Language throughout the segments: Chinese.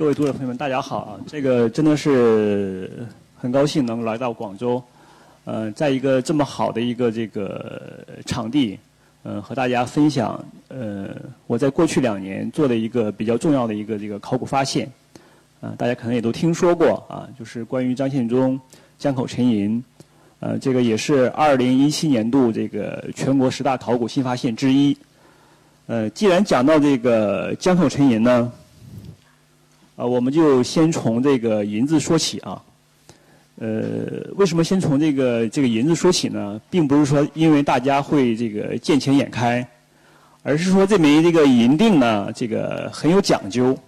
各位读者朋友们，大家好啊！这个真的是很高兴能来到广州，在一个这么好的一个这个场地，和大家分享我在过去2年做的一个比较重要的一个这个考古发现，大家可能也都听说过啊，就是关于张献忠江口沉银，这个也是2017年度这个全国10大考古新发现之一。既然讲到这个江口沉银呢，我们就先从这个银子说起啊。为什么先从这个银子说起呢？并不是说因为大家会这个见钱眼开，而是说这枚这个银锭呢，这个很有讲究。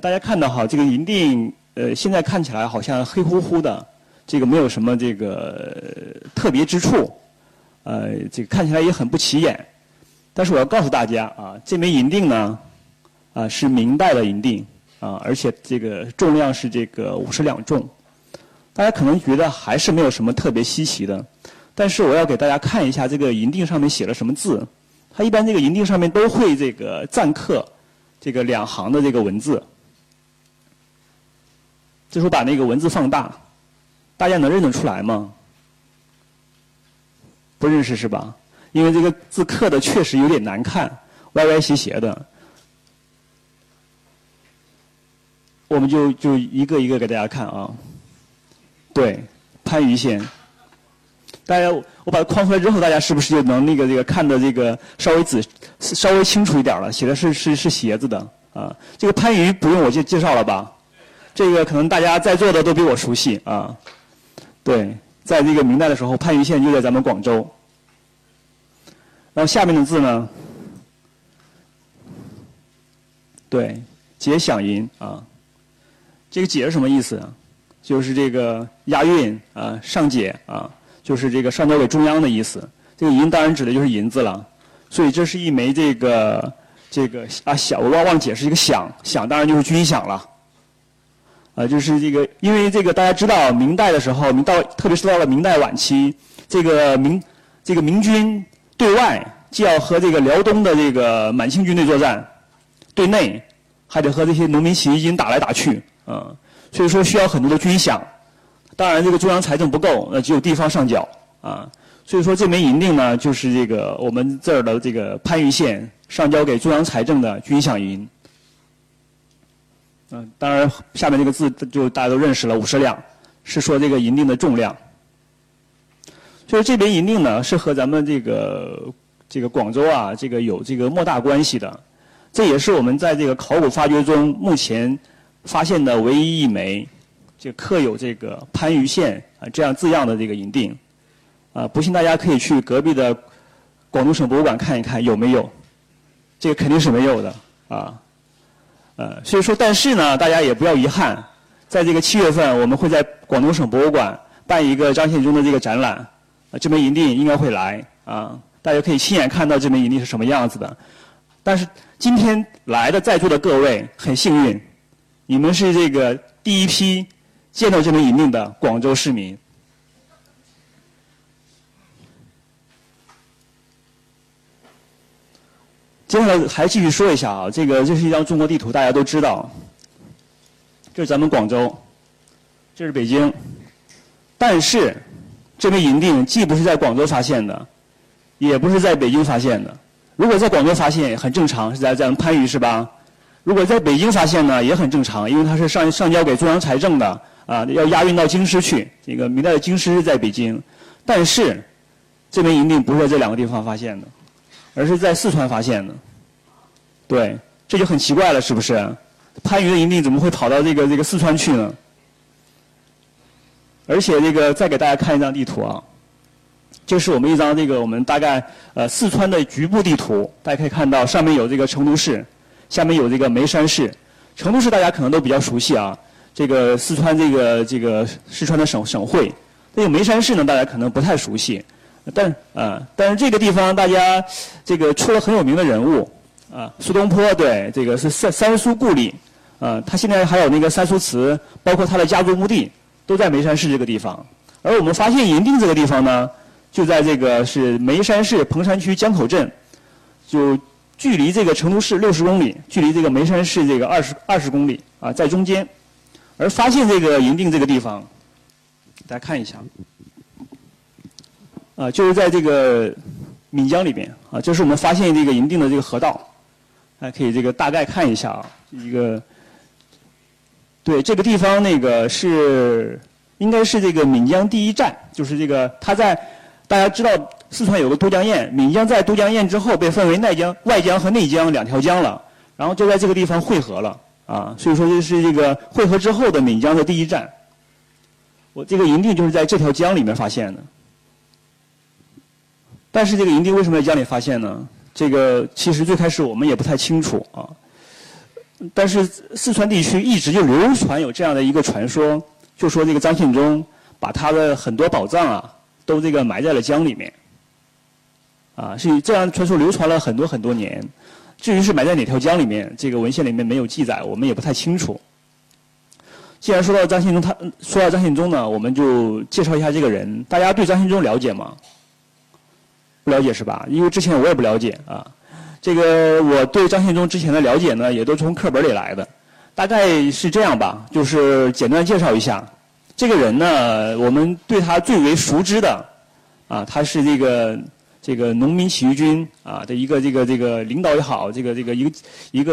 大家看到哈，这个银锭现在看起来好像黑乎乎的，这个没有什么这个特别之处，这个看起来也很不起眼。但是我要告诉大家啊，这枚银锭呢，是明代的银锭啊，而且这个重量是这个50两重。大家可能觉得还是没有什么特别稀奇的，但是我要给大家看一下这个银锭上面写了什么字。它一般这个银锭上面都会这个錾刻这个2行的这个文字。这时候把那个文字放大，大家能认得出来吗？不认识是吧？因为这个字刻的确实有点难看，歪歪斜斜的。我们就一个一个给大家看啊。对，番禺县。大家，我把它框出来之后，大家是不是就能看的稍微清楚一点了？写的是斜字的啊。这个番禺不用我介绍了吧？这个可能大家在座的都比我熟悉啊。对，在这个明代的时候，番禺县就在咱们广州。然后下面的字呢？对，解响银啊。这个解是什么意思啊？就是这个押韵啊，上解啊，就是这个上交给中央的意思。这个银当然指的就是银子了，所以这是一枚这个啊响，我忘解释一个响，当然就是军饷了。就是这个，因为这个大家知道，明代的时候，特别是到了明代晚期，这个明军对外既要和这个辽东的这个满清军队作战，对内还得和这些农民起义军打来打去。所以说需要很多的军饷，当然这个中央财政不够，那只有地方上缴啊。所以说这枚银锭呢，就是这个我们这儿的这个番禺县上交给中央财政的军饷银。当然下面这个字就大家都认识了，50两，是说这个银锭的重量。所以这枚银锭呢，是和咱们这个广州啊，这个有这个莫大关系的。这也是我们在这个考古发掘中目前发现的唯一一枚就刻有这个番禺县啊这样字样的这个银锭。不信大家可以去隔壁的广东省博物馆看一看有没有，这个肯定是没有的啊。所以说，但是呢，大家也不要遗憾，在这个7月份我们会在广东省博物馆办一个张献忠的这个展览，这枚银锭应该会来啊，大家可以亲眼看到这枚银锭是什么样子的。但是今天来的在座的各位很幸运，你们是这个第一批见到这枚银锭的广州市民。接下来还继续说一下啊，这是一张中国地图，大家都知道。这是咱们广州，这是北京，但是这枚银锭既不是在广州发现的，也不是在北京发现的。如果在广州发现，很正常，是在咱们番禺是吧？如果在北京发现呢，也很正常，因为它是上交给中央财政的啊，要押运到京师去。这个明代的京师是在北京，但是这枚银锭不是在这2个地方发现的，而是在四川发现的。对，这就很奇怪了，是不是？番禺的银锭怎么会跑到这个四川去呢？而且再给大家看一张地图啊，这是我们一张我们大概四川的局部地图，大家可以看到上面有这个成都市。下面有这个眉山市。成都市大家可能都比较熟悉啊，这个四川这个四川的省会。这个眉山市呢，大家可能不太熟悉，但是这个地方大家出了很有名的人物啊，苏东坡。对，这个是三苏故里啊，他现在还有三苏祠，包括他的家族墓地都在眉山市这个地方。而我们发现银锭这个地方呢，就在是眉山市彭山区江口镇，就距离这个成都市60公里，距离这个眉山市这个二十公里啊，在中间。而发现这个营定这个地方，大家看一下，啊，就是在这个岷江里边啊，这是我们发现这个营定的这个河道，大家可以这个大概看一下啊，一个。 对这个地方，那个是应该是这个岷江第一站，就是这个它在大家知道四川有个都江堰，岷江在都江堰之后被分为内江、外江和内江两条江了，然后就在这个地方汇合了啊，所以说就是这个汇合之后的岷江的第一站。我这个营定就是在这条江里面发现的，但是这个营定为什么在江里发现呢？这个其实最开始我们也不太清楚啊。 但是四川地区一直就流传有这样的一个传说，就说这个张献忠把他的很多宝藏啊都这个埋在了江里面，啊，是这样传说流传了很多很多年。至于是埋在哪条江里面，这个文献里面没有记载，我们也不太清楚。既然说到张献忠，呢，我们就介绍一下这个人。大家对张献忠了解吗？不了解是吧？因为之前我也不了解啊。 这个我对张献忠之前的了解呢，也都从课本里来的，大概是这样吧。就是简单介绍一下这个人呢，我们对他最为熟知的，啊，他是这个农民起义军啊的一个领导也好，一个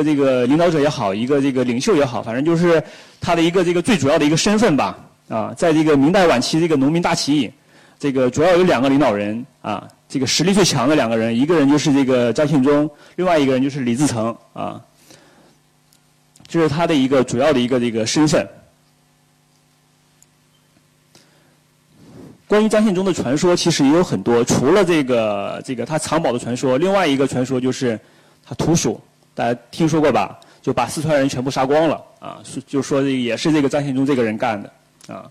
这个领导者也好，一个这个领袖也好，反正就是他的一个最主要的一个身份吧。啊，在这个明代晚期这个农民大起义，这个主要有两个领导人啊。 这个实力最强的两个人，一个人就是这个张献忠，另外一个人就是李自成啊，这是他的主要的这个身份。关于张献忠的传说其实也有很多，除了这个他藏宝的传说，另外一个传说就是他屠蜀，大家听说过吧？就把四川人全部杀光了啊，就说这也是这个张献忠这个人干的啊。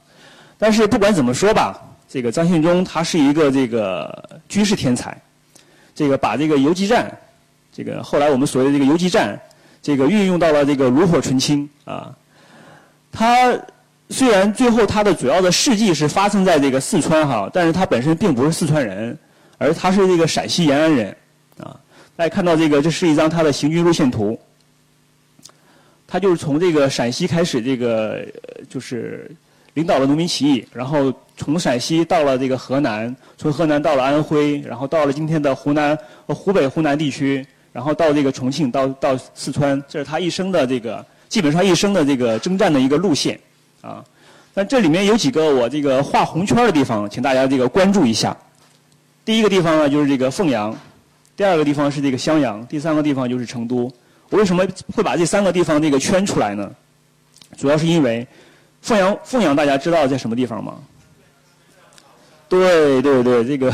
但是不管怎么说吧。 这个张献忠他是一个这个军事天才，这个把这个游击战，这个后来我们所谓的这个游击战，这个运用到了这个炉火纯青啊。他虽然最后他的主要的事迹是发生在这个四川哈，但是他本身并不是四川人，而他是这个陕西延安人啊。大家看到这个，这是一张他的行军路线图，他就是从这个陕西开始，这个就是。 领导了农民起义，然后从陕西到了这个河南，从河南到了安徽，然后到了今天的湖南、湖北、湖南地区，然后到这个重庆，到四川，这是他一生的这个基本上一生的这个征战的一个路线啊。但这里面有几个我这个画红圈的地方，请大家这个关注一下。第一个地方呢就是这个凤阳，第二个地方是这个襄阳，第三个地方就是成都。我为什么会把这三个地方这个圈出来呢？主要是因为。 凤阳，大家知道在什么地方吗？对，这个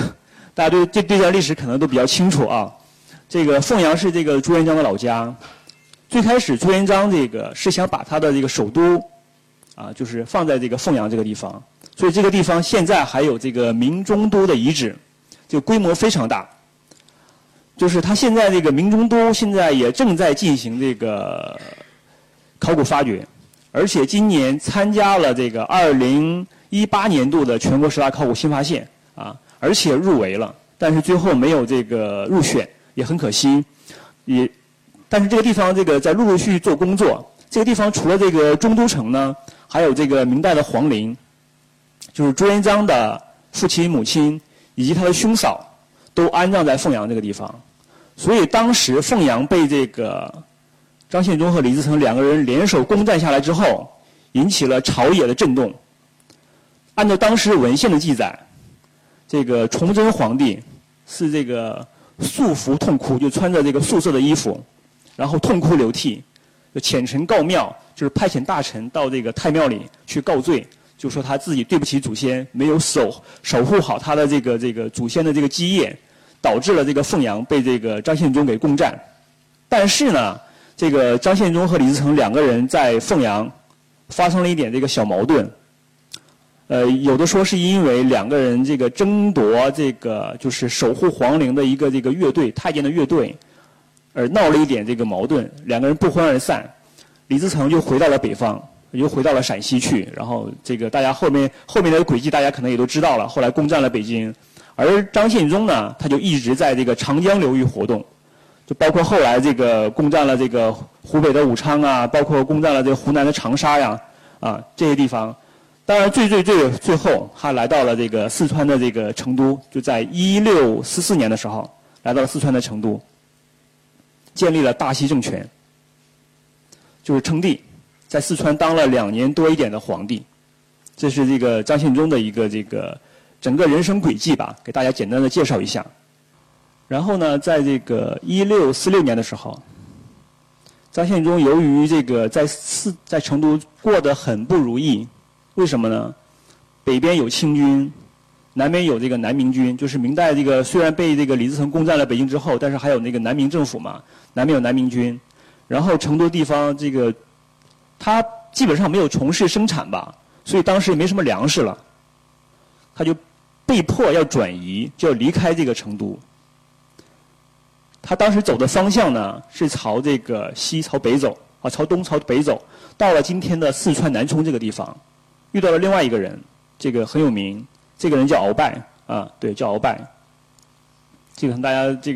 大家对这段历史可能都比较清楚啊。这个凤阳是这个朱元璋的老家。最开始朱元璋这个是想把他的这个首都啊，就是放在这个凤阳这个地方，所以这个地方现在还有这个明中都的遗址，就规模非常大。就是他现在这个明中都现在也正在进行这个考古发掘。 而且今年参加了这个2018年度的全国十大考古新发现啊，而且入围了，但是最后没有这个入选，也很可惜。也，但是这个地方这个在陆陆续续做工作。这个地方除了这个中都城呢，还有这个明代的皇陵，就是朱元璋的父亲、母亲以及他的兄嫂都安葬在凤阳这个地方，所以当时凤阳被这个。 张献忠和李自成两个人联手攻占下来之后，引起了朝野的震动。按照当时文献的记载，这个崇祯皇帝是这个素服痛哭，就穿着这个素色的衣服，然后痛哭流涕，就遣臣告庙，就是派遣大臣到这个太庙里去告罪，就说他自己对不起祖先，没有守护好他的这个祖先的这个基业，导致了这个凤阳被这个张献忠给攻占。但是呢。 这个张献忠和李自成两个人在凤阳发生了一点这个小矛盾，有的说是因为两个人这个争夺这个就是守护皇陵的这个乐队太监的乐队，而闹了一点这个矛盾，两个人不欢而散。李自成就回到了北方，又回到了陕西去，然后这个大家后面的轨迹大家可能也都知道了，后来攻占了北京，而张献忠呢，他就一直在这个长江流域活动。就包括后来这个攻占了这个湖北的武昌啊，包括攻占了这个湖南的长沙呀，啊这些地方。当然最后他来到了这个四川的这个成都，就在1644年的时候来到了四川的成都，建立了大西政权，就是称帝，在四川当了2年多一点的皇帝。这是这个张献忠的一个这个整个人生轨迹吧，给大家简单的介绍一下。然后呢，在这个1646年的时候，张献忠由于这个在成都过得很不如意，为什么呢？北边有清军，南边有这个南明军，就是明代这个虽然被这个李自成攻占了北京之后，但是还有那个南明政府嘛，南边有南明军。然后成都地方这个他基本上没有从事生产吧，所以当时也没什么粮食了，他就被迫要转移，就要离开这个成都。他当时走的方向呢是朝这个西朝北走啊，朝东朝北走，到了今天的四川南充这个地方，遇到了另外一个人，这个很有名，这个人叫鳌拜啊，对，叫鳌拜。这个大家这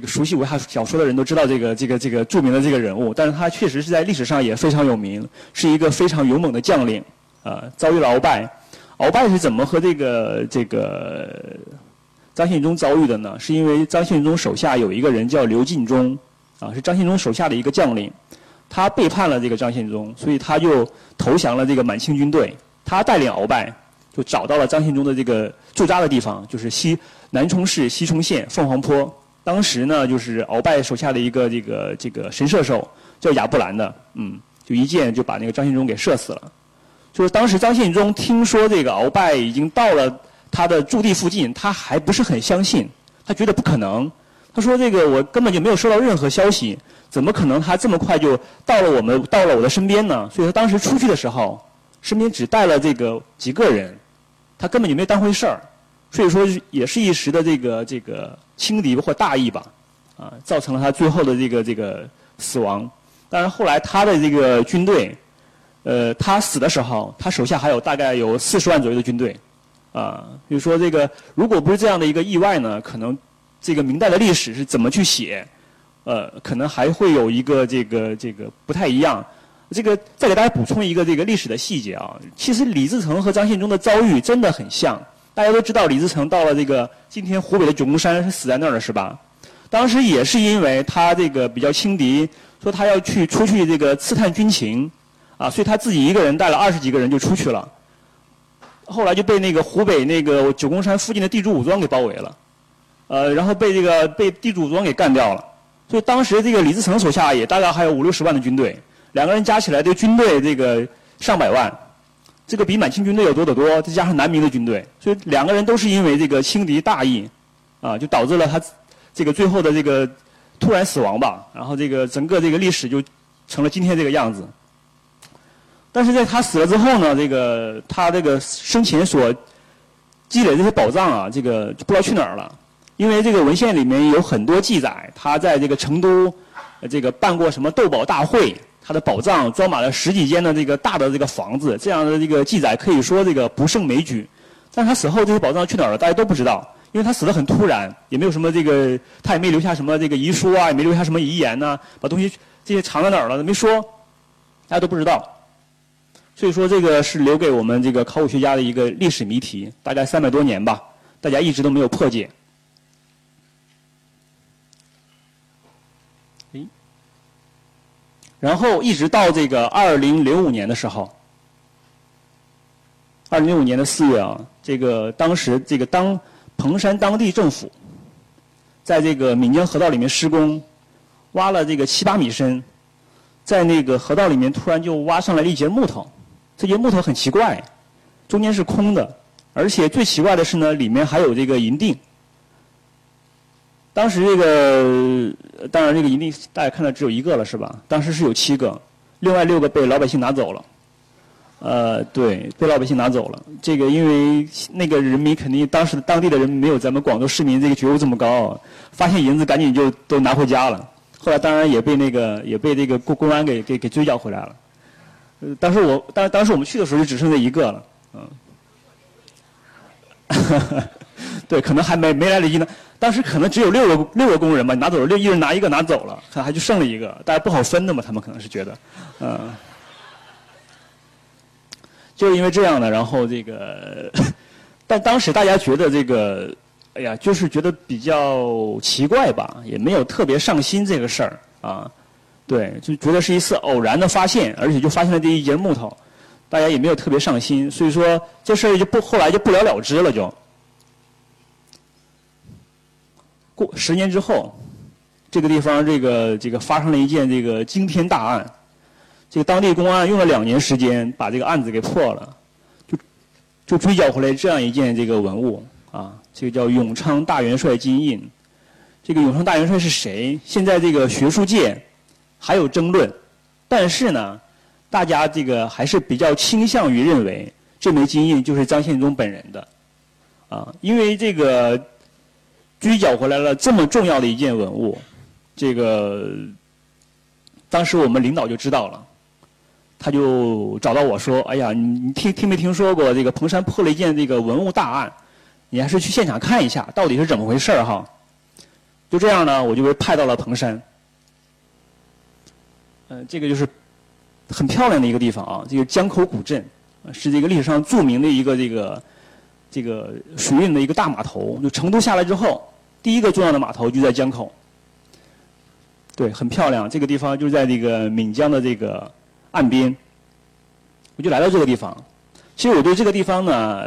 个熟悉武侠小说的人都知道这个著名的这个人物，但是他确实是在历史上也非常有名，是一个非常勇猛的将领啊。遭遇了鳌拜，鳌拜是怎么和这个张献忠遭遇的呢？是因为张献忠手下有一个人叫刘进忠啊，是张献忠手下的一个将领，他背叛了这个张献忠，所以他就投降了这个满清军队。他带领鳌拜就找到了张献忠的这个驻扎的地方，就是南充市西充县凤凰坡。当时呢，就是鳌拜手下的一个这个神射手叫亚布兰的，就一箭就把那个张献忠给射死了。就是当时张献忠听说这个鳌拜已经到了他的驻地附近，他还不是很相信，他觉得不可能。他说：“这个我根本就没有收到任何消息，怎么可能他这么快就到了我的身边呢？”所以他当时出去的时候，身边只带了这个几个人，他根本就没当回事儿。所以说也是一时的这个轻敌或大意吧，啊，造成了他最后的这个死亡。当然后来他的这个军队，他死的时候，他手下还有大概有40万左右的军队，啊，比如说这个如果不是这样的一个意外呢，可能这个明代的历史是怎么去写，可能还会有一个这个不太一样。这个再给大家补充一个这个历史的细节啊，其实李自成和张献忠的遭遇真的很像。大家都知道李自成到了这个今天湖北的九宫山是死在那儿了是吧？当时也是因为他这个比较轻敌，说他要出去这个刺探军情啊，所以他自己一个人带了20几个人就出去了，后来就被那个湖北那个九宫山附近的地主武装给包围了，然后被地主武装给干掉了。所以当时这个李自成手下也大概还有50-60万的军队，两个人加起来的军队这个上百万，这个比满清军队有多得多，再加上南明的军队，所以两个人都是因为这个轻敌大意，啊，就导致了他这个最后的这个突然死亡吧。然后这个整个这个历史就成了今天这个样子。但是在他死了之后呢，这个他这个生前所积累的这些宝藏啊，这个就不知道去哪儿了。因为这个文献里面有很多记载，他在这个成都这个办过什么斗宝大会。他的宝藏装满了10几间的这个大的这个房子，这样的这个记载可以说这个不胜枚举。但是他死后这些宝藏去哪儿了，大家都不知道，因为他死得很突然，也没有什么这个，他也没留下什么这个遗书啊，也没留下什么遗言呐，把东西这些藏在哪儿了没说，大家都不知道。所以说这个是留给我们这个考古学家的一个历史谜题，大概300多年吧，大家一直都没有破解。然后一直到这个2005年的时候，2005年的4月啊，这个当时这个彭山当地政府在这个岷江河道里面施工，挖了这个7-8米深，在那个河道里面突然就挖上来了一节木头，这节木头很奇怪，中间是空的，而且最奇怪的是呢，里面还有这个银锭。当时这个，当然这个银锭大家看到只有一个了是吧？当时是有7个，另外6个被老百姓拿走了。对，被老百姓拿走了。这个因为那个人民肯定当时当地的人没有咱们广州市民这个觉悟这么高，发现银子赶紧就都拿回家了。后来当然也被这个公安给追缴回来了。当时我们去的时候就只剩这一个了，嗯。对，可能还没来得及呢。当时可能只有六个工人吧，拿走了一人拿一个拿走了，可能还就剩了一个，大家不好分的嘛，他们可能是觉得，就是因为这样的，然后这个，但当时大家觉得这个，哎呀，就是觉得比较奇怪吧，也没有特别上心这个事儿啊，对，就觉得是一次偶然的发现，而且就发现了这一截木头，大家也没有特别上心，所以说这事儿就不后来就不了了之了就。过10年之后，这个地方这个发生了一件这个惊天大案，这个当地公安用了2年时间把这个案子给破了，就追缴回来这样一件这个文物啊，这个叫永昌大元帅金印。这个永昌大元帅是谁？现在这个学术界还有争论，但是呢，大家这个还是比较倾向于认为这枚金印就是张献忠本人的啊，因为这个。追缴回来了这么重要的一件文物，这个当时我们领导就知道了，他就找到我说：“哎呀，你听没听说过这个彭山破了一件这个文物大案？你还是去现场看一下，到底是怎么回事儿哈。”就这样呢，我就被派到了彭山。这个就是很漂亮的一个地方啊，这个江口古镇是这个历史上著名的一个这个水运的一个大码头，就成都下来之后，第一个重要的码头就在江口。对，很漂亮，这个地方就在这个岷江的这个岸边。我就来到这个地方，其实我对这个地方呢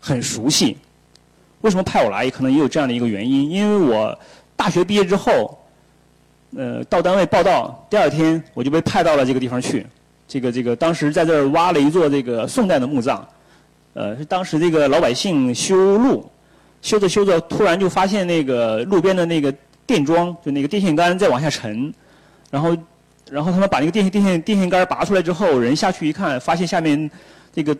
很熟悉。为什么派我来，可能也有这样的一个原因，因为我大学毕业之后，到单位报到，第2天我就被派到了这个地方去。这个当时在这儿挖了一座这个宋代的墓葬。是当时这个老百姓修路，修着修着，突然就发现那个路边的那个电桩，就那个电线杆在往下沉，然后他们把那个电线杆拔出来之后，人下去一看，发现下面这个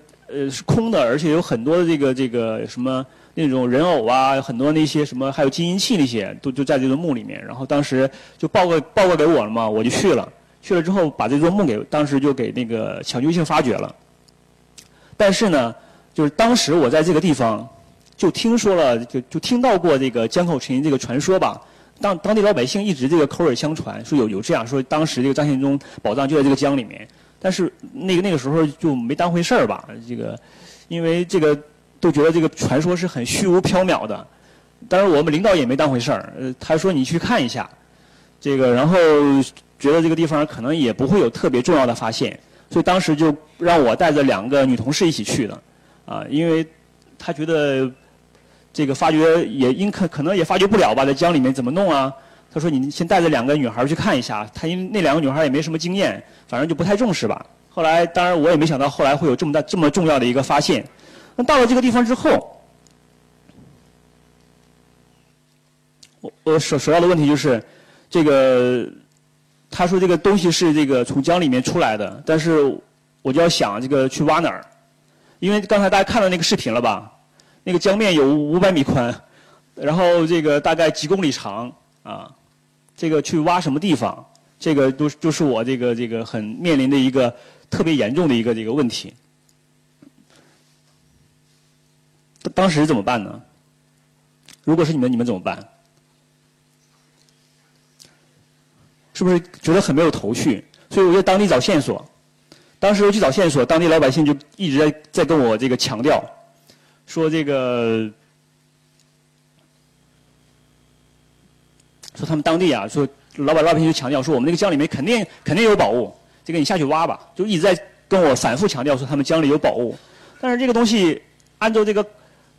是空的，而且有很多的这个什么那种人偶啊，很多那些什么还有金银器那些都就在这个墓里面。然后当时就报告给我了嘛，我就去了之后把这座墓当时就给那个抢救性发掘了，但是呢。就是当时我在这个地方就听说了，就听到过这个江口沉银这个传说吧。当地老百姓一直这个口耳相传，说有这样说，当时这个张献忠宝藏就在这个江里面。但是那个时候就没当回事儿吧，这个因为这个都觉得这个传说是很虚无缥缈的。当然我们领导也没当回事儿，他说你去看一下，这个然后觉得这个地方可能也不会有特别重要的发现，所以当时就让我带着2个女同事一起去的。啊，因为他觉得这个发掘也可能也发掘不了吧，在江里面怎么弄啊？他说你先带着2个女孩去看一下，他因为那2个女孩也没什么经验，反正就不太重视吧。后来当然我也没想到后来会有这么重要的一个发现。那到了这个地方之后，我首要的问题就是这个，他说这个东西是这个从江里面出来的，但是我就要想这个去挖哪儿。因为刚才大家看到那个视频了吧，那个江面有500米宽，然后这个大概几公里长啊，这个去挖什么地方，这个就是我这个很面临的一个特别严重的一个问题。当时怎么办呢？如果是你们怎么办？是不是觉得很没有头绪？所以我在当地找线索。当时我去找线索，当地老百姓就一直在跟我这个强调，说这个，说他们当地啊，说老百姓就强调说我们那个江里面肯定有宝物，这个你下去挖吧，就一直在跟我反复强调说他们江里有宝物。但是这个东西按照这个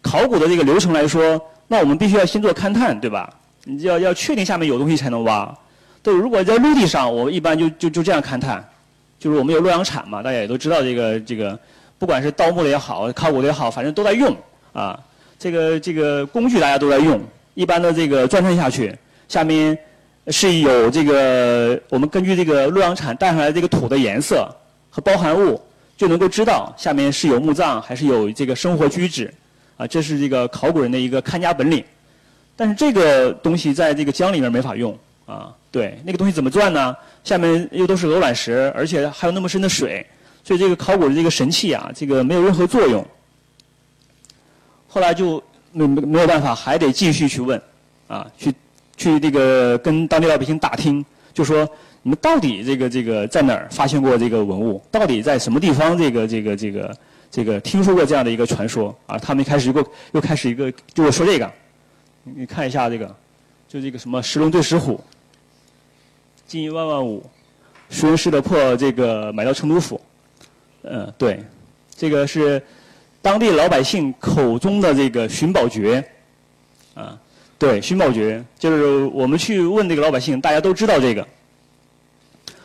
考古的这个流程来说，那我们必须要先做勘探，对吧？你就要确定下面有东西才能挖。对，如果在陆地上，我一般就这样勘探。就是我们有洛阳铲嘛，大家也都知道这个，不管是盗墓的也好，考古的也好，反正都在用啊。这个工具大家都在用，一般的这个钻探下去，下面是有这个我们根据这个洛阳铲带上来这个土的颜色和包含物，就能够知道下面是有墓葬还是有这个生活居址啊。这是这个考古人的一个看家本领，但是这个东西在这个江里面没法用啊。对，那个东西怎么钻呢？下面又都是鹅卵石，而且还有那么深的水，所以这个考古的这个神器啊，这个没有任何作用。后来就没有办法，还得继续去问，啊，去这个跟当地老百姓打听，就说你们到底这个在哪儿发现过这个文物？到底在什么地方这个听说过这样的一个传说啊？他们又开始就说这个，你看一下这个，就这个什么石龙对石虎，金一万万五，石龙失了破这个买到成都府，对，这个是当地老百姓口中的这个寻宝诀，啊，对，寻宝诀就是我们去问这个老百姓，大家都知道这个，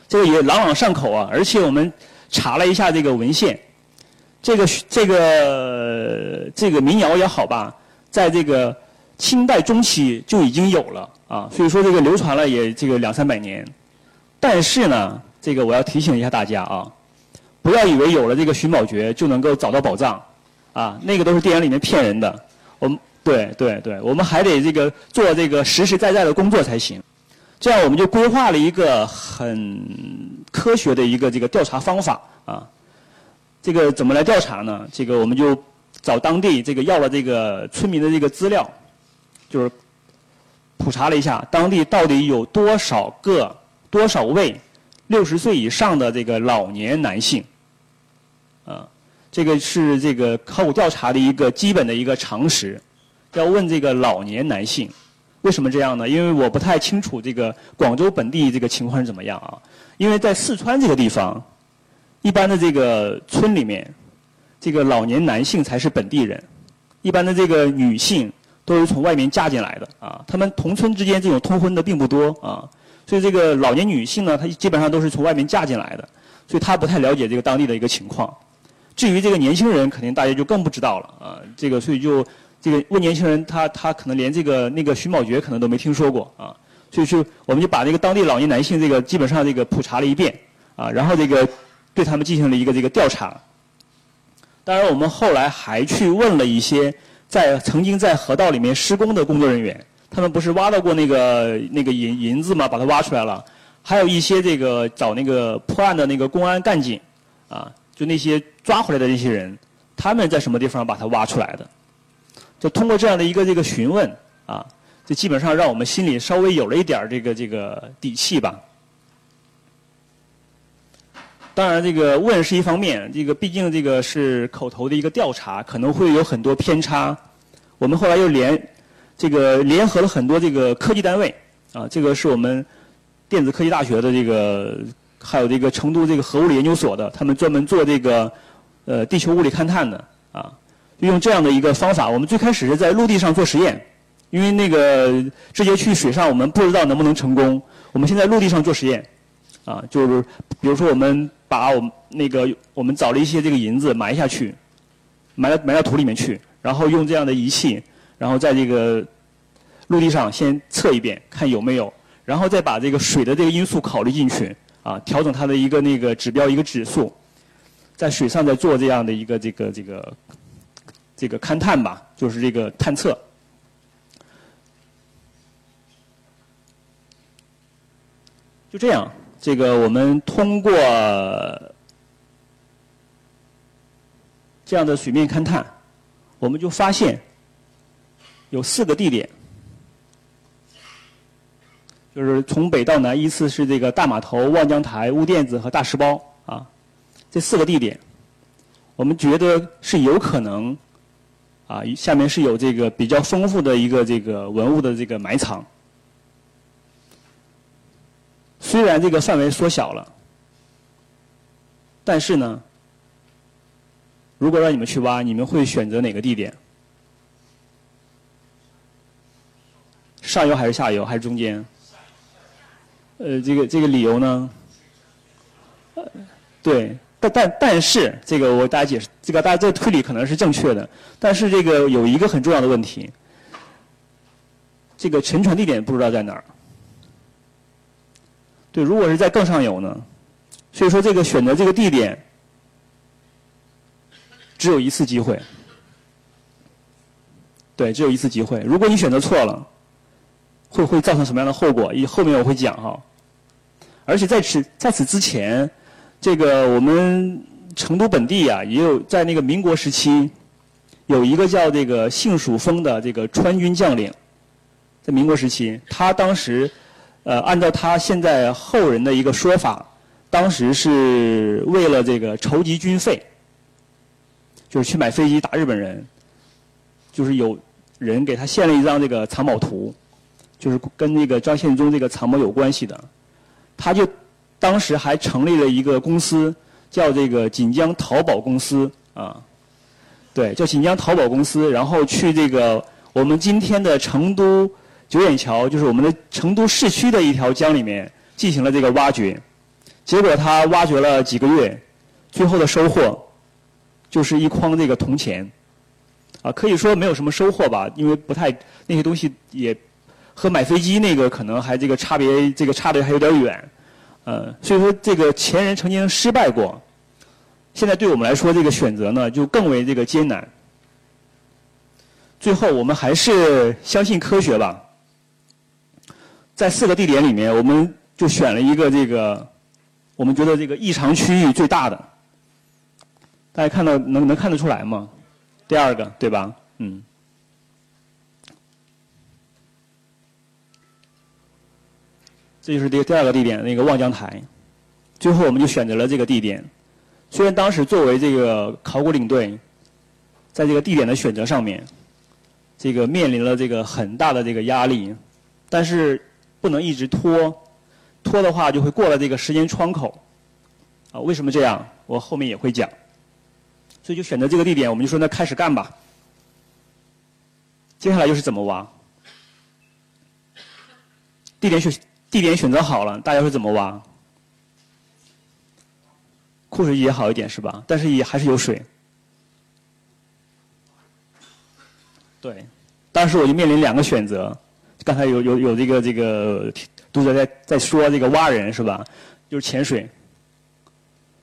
这个也朗朗上口啊。而且我们查了一下这个文献，这个民谣也好吧，在这个清代中期就已经有了啊，所以说这个流传了也这个200-300年。但是呢，这个我要提醒一下大家啊，不要以为有了这个寻宝诀就能够找到宝藏。啊，那个都是电影里面骗人的。我们对，我们还得这个做这个实实在在的工作才行。这样我们就规划了一个很科学的一个这个调查方法啊。这个怎么来调查呢？这个我们就找当地这个要了这个村民的这个资料，就是普查了一下当地到底有多少位60岁以上的这个老年男性，啊。这个是这个考古调查的一个基本的一个常识，要问这个老年男性，为什么这样呢？因为我不太清楚这个广州本地这个情况是怎么样啊。因为在四川这个地方，一般的这个村里面，这个老年男性才是本地人，一般的这个女性都是从外面嫁进来的啊。他们同村之间这种通婚的并不多啊，所以这个老年女性呢，她基本上都是从外面嫁进来的，所以她不太了解这个当地的一个情况。至于这个年轻人，肯定大家就更不知道了啊。这个所以就这个问年轻人，他可能连这个那个寻宝诀可能都没听说过啊。所以说我们就把这个当地老年男性这个基本上这个普查了一遍啊，然后这个对他们进行了一个这个调查。当然，我们后来还去问了一些曾经在河道里面施工的工作人员，他们不是挖到过那个银子吗？把它挖出来了。还有一些这个找那个破案的那个公安干警啊。就那些抓回来的那些人，他们在什么地方把它挖出来的？就通过这样的一个这个询问啊，就基本上让我们心里稍微有了一点这个底气吧。当然，这个问是一方面，这个毕竟这个是口头的一个调查，可能会有很多偏差。我们后来又联合了很多这个科技单位啊，这个是我们电子科技大学的这个。还有这个成都这个核物理研究所的，他们专门做这个地球物理勘探的啊，就用这样的一个方法。我们最开始是在陆地上做实验，因为那个直接去水上我们不知道能不能成功。我们现在陆地上做实验啊，就是比如说我们找了一些这个银子埋下去，埋到土里面去，然后用这样的仪器，然后在这个陆地上先测一遍看有没有，然后再把这个水的这个因素考虑进去。啊，调整它的一个那个指标一个指数，在水上再做这样的一个这个勘探吧，就是这个探测。就这样，这个我们通过这样的水面勘探，我们就发现有4个地点。就是从北到南依次是这个大码头、望江台、乌店子和大石包啊，这4个地点，我们觉得是有可能啊，下面是有这个比较丰富的一个这个文物的这个埋藏。虽然这个范围缩小了，但是呢，如果让你们去挖，你们会选择哪个地点？上游还是下游还是中间？这个理由呢，对，但是这个我大家解释，这个大家这推理可能是正确的，但是这个有一个很重要的问题，这个沉船地点不知道在哪儿。对，如果是在更上游呢，所以说这个选择这个地点只有一次机会。对，只有一次机会，如果你选择错了，会造成什么样的后果？后面我会讲哈。而且在此之前，这个我们成都本地啊，也有在那个民国时期，有一个叫这个幸蜀峰的这个川军将领，在民国时期，他当时，按照他现在后人的一个说法，当时是为了这个筹集军费，就是去买飞机打日本人，就是有人给他献了一张这个藏宝图，就是跟那个张献忠这个藏宝有关系的，他就当时还成立了一个公司，叫这个锦江淘宝公司啊，对，叫锦江淘宝公司，然后去这个我们今天的成都九眼桥，就是我们的成都市区的一条江里面进行了这个挖掘，结果他挖掘了几个月，最后的收获就是一筐这个铜钱，啊，可以说没有什么收获吧，因为不太那些东西也和买飞机那个可能还这个差别这个差的还有点远。所以说这个前人曾经失败过，现在对我们来说这个选择呢就更为这个艰难。最后我们还是相信科学吧，在4个地点里面我们就选了一个这个我们觉得这个异常区域最大的，大家看到能看得出来吗？第2个对吧？嗯。这就是第2个地点，那个望江台。最后我们就选择了这个地点。虽然当时作为这个考古领队，在这个地点的选择上面，这个面临了这个很大的这个压力，但是不能一直拖，拖的话就会过了这个时间窗口。啊，为什么这样？我后面也会讲。所以就选择这个地点，我们就说那开始干吧。接下来就是怎么挖。地点选择好了，大家会怎么挖？枯水也好一点是吧？但是也还是有水。对，当时我就面临2个选择。刚才有这个读者在说这个挖人是吧？就是潜水。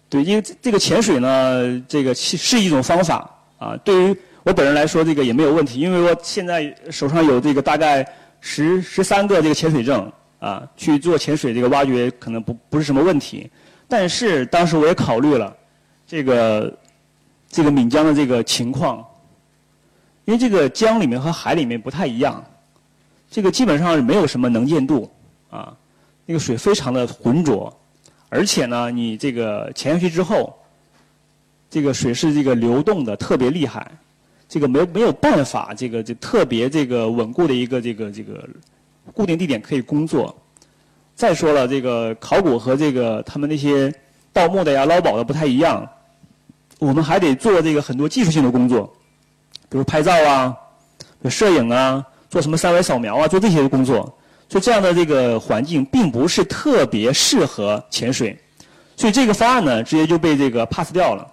对，因为这个潜水呢，这个是一种方法啊。对于我本人来说，这个也没有问题，因为我现在手上有这个大概13个这个潜水证。啊，去做潜水这个挖掘可能不是什么问题，但是当时我也考虑了这个岷江的这个情况，因为这个江里面和海里面不太一样，这个基本上没有什么能见度啊，那个水非常的浑浊，而且呢，你这个潜下去之后，这个水是这个流动的特别厉害，这个没有办法这特别这个稳固的一个这个。固定地点可以工作。再说了，这个考古和这个他们那些盗墓的呀、捞宝的不太一样，我们还得做这个很多技术性的工作，比如拍照啊、摄影啊、做什么3维扫描啊，做这些工作。所以这样的这个环境并不是特别适合潜水，所以这个方案呢，直接就被这个 pass 掉了。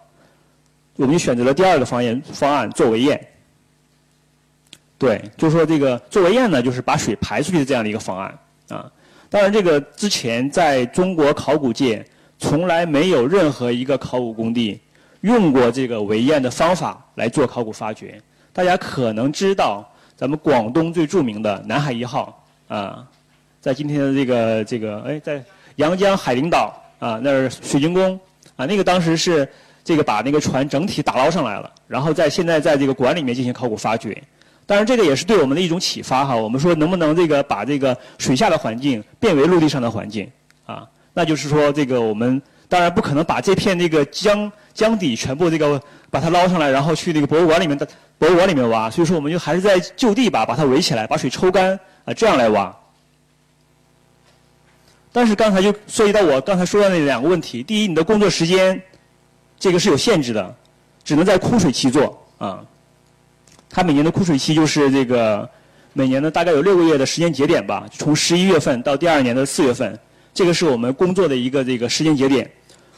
我们就选择了第2个方案做围堰。对，就是说这个做围堰呢，就是把水排出去的这样的一个方案啊。当然，这个之前在中国考古界从来没有任何一个考古工地用过这个围堰的方法来做考古发掘。大家可能知道，咱们广东最著名的南海1号啊，在今天的在阳江海陵岛啊那儿水晶宫啊，那个当时是这个把那个船整体打捞上来了，然后现在在这个馆里面进行考古发掘。当然，这个也是对我们的一种启发哈。我们说，能不能这个把这个水下的环境变为陆地上的环境啊？那就是说，这个我们当然不可能把这片这个江底全部这个把它捞上来，然后去这个博物馆里面挖。所以说，我们就还是在就地把它围起来，把水抽干啊，这样来挖。但是刚才就涉及到我刚才说的那2个问题：第一，你的工作时间这个是有限制的，只能在枯水期做啊。它每年的枯水期就是这个每年的大概有6个月的时间节点吧，从11月份到第2年的4月份，这个是我们工作的一个这个时间节点。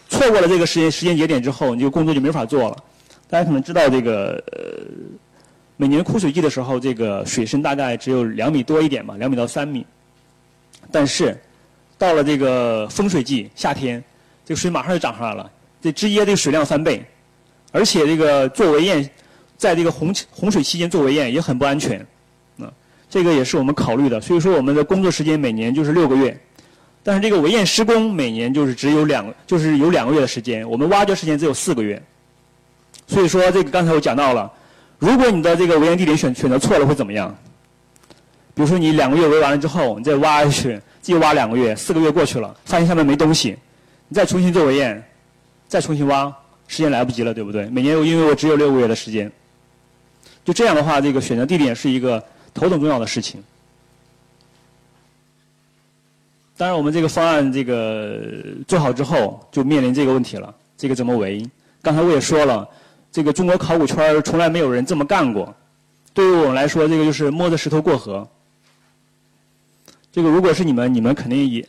错过了这个时间节点之后，你这个工作就没法做了。大家可能知道，这个每年枯水季的时候，这个水深大概只有2米多一点吧，2米到3米。但是到了这个丰水季，夏天，这个水马上就涨上来了，这直接这个水量翻倍，而且这个做围堰。在这个洪水期间做围堰也很不安全，这个也是我们考虑的。所以说我们的工作时间每年就是6个月，但是这个围堰施工每年就是有2个月的时间，我们挖掘时间只有4个月。所以说这个刚才我讲到了，如果你的这个围园地点选择错了，会怎么样？比如说你2个月围完了之后，你再挖下去，继续挖2个月，4个月过去了，发现上面没东西，你再重新做围堰，再重新挖，时间来不及了，对不对？每年因为我只有6个月的时间，就这样的话，这个选择地点是一个头等重要的事情。当然，我们这个方案这个做好之后，就面临这个问题了，这个怎么围？刚才我也说了，这个中国考古圈从来没有人这么干过。对于我们来说，这个就是摸着石头过河。这个如果是你们肯定也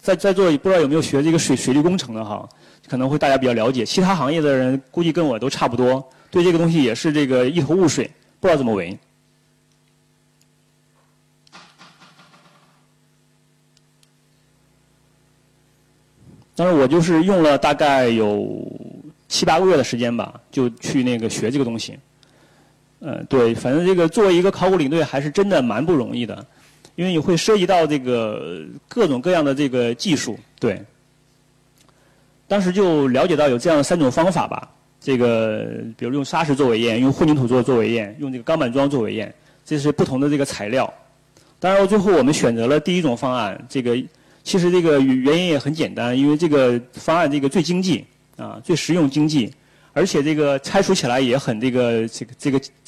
在座，不知道有没有学这个水利工程的哈，可能会大家比较了解。其他行业的人估计跟我都差不多，对这个东西也是这个一头雾水，不知道怎么围。当然，我就是用了大概有7、8个月的时间吧，就去那个学这个东西。对，反正这个作为一个考古领队，还是真的蛮不容易的，因为你会涉及到这个各种各样的这个技术。对，当时就了解到有这样3种方法吧，这个比如用砂石做围堰，用混凝土做围堰，用这个钢板桩做围堰，这是不同的这个材料。当然，最后我们选择了第1种方案，这个。其实这个原因也很简单，因为这个方案这个最经济啊，最实用经济，而且这个拆除起来也很这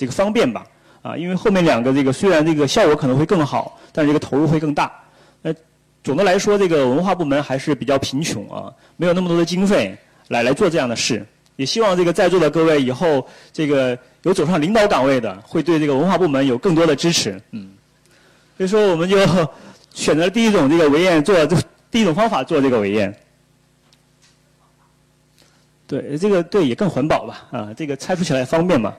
个方便吧啊，因为后面2个这个虽然这个效果可能会更好，但是这个投入会更大。总的来说，这个文化部门还是比较贫穷啊，没有那么多的经费来做这样的事。也希望这个在座的各位以后这个有走上领导岗位的，会对这个文化部门有更多的支持。所以说我们就。选择第1种这个围堰做，第1种方法做这个围堰。对，这个对也更环保吧，啊，这个拆除起来方便嘛。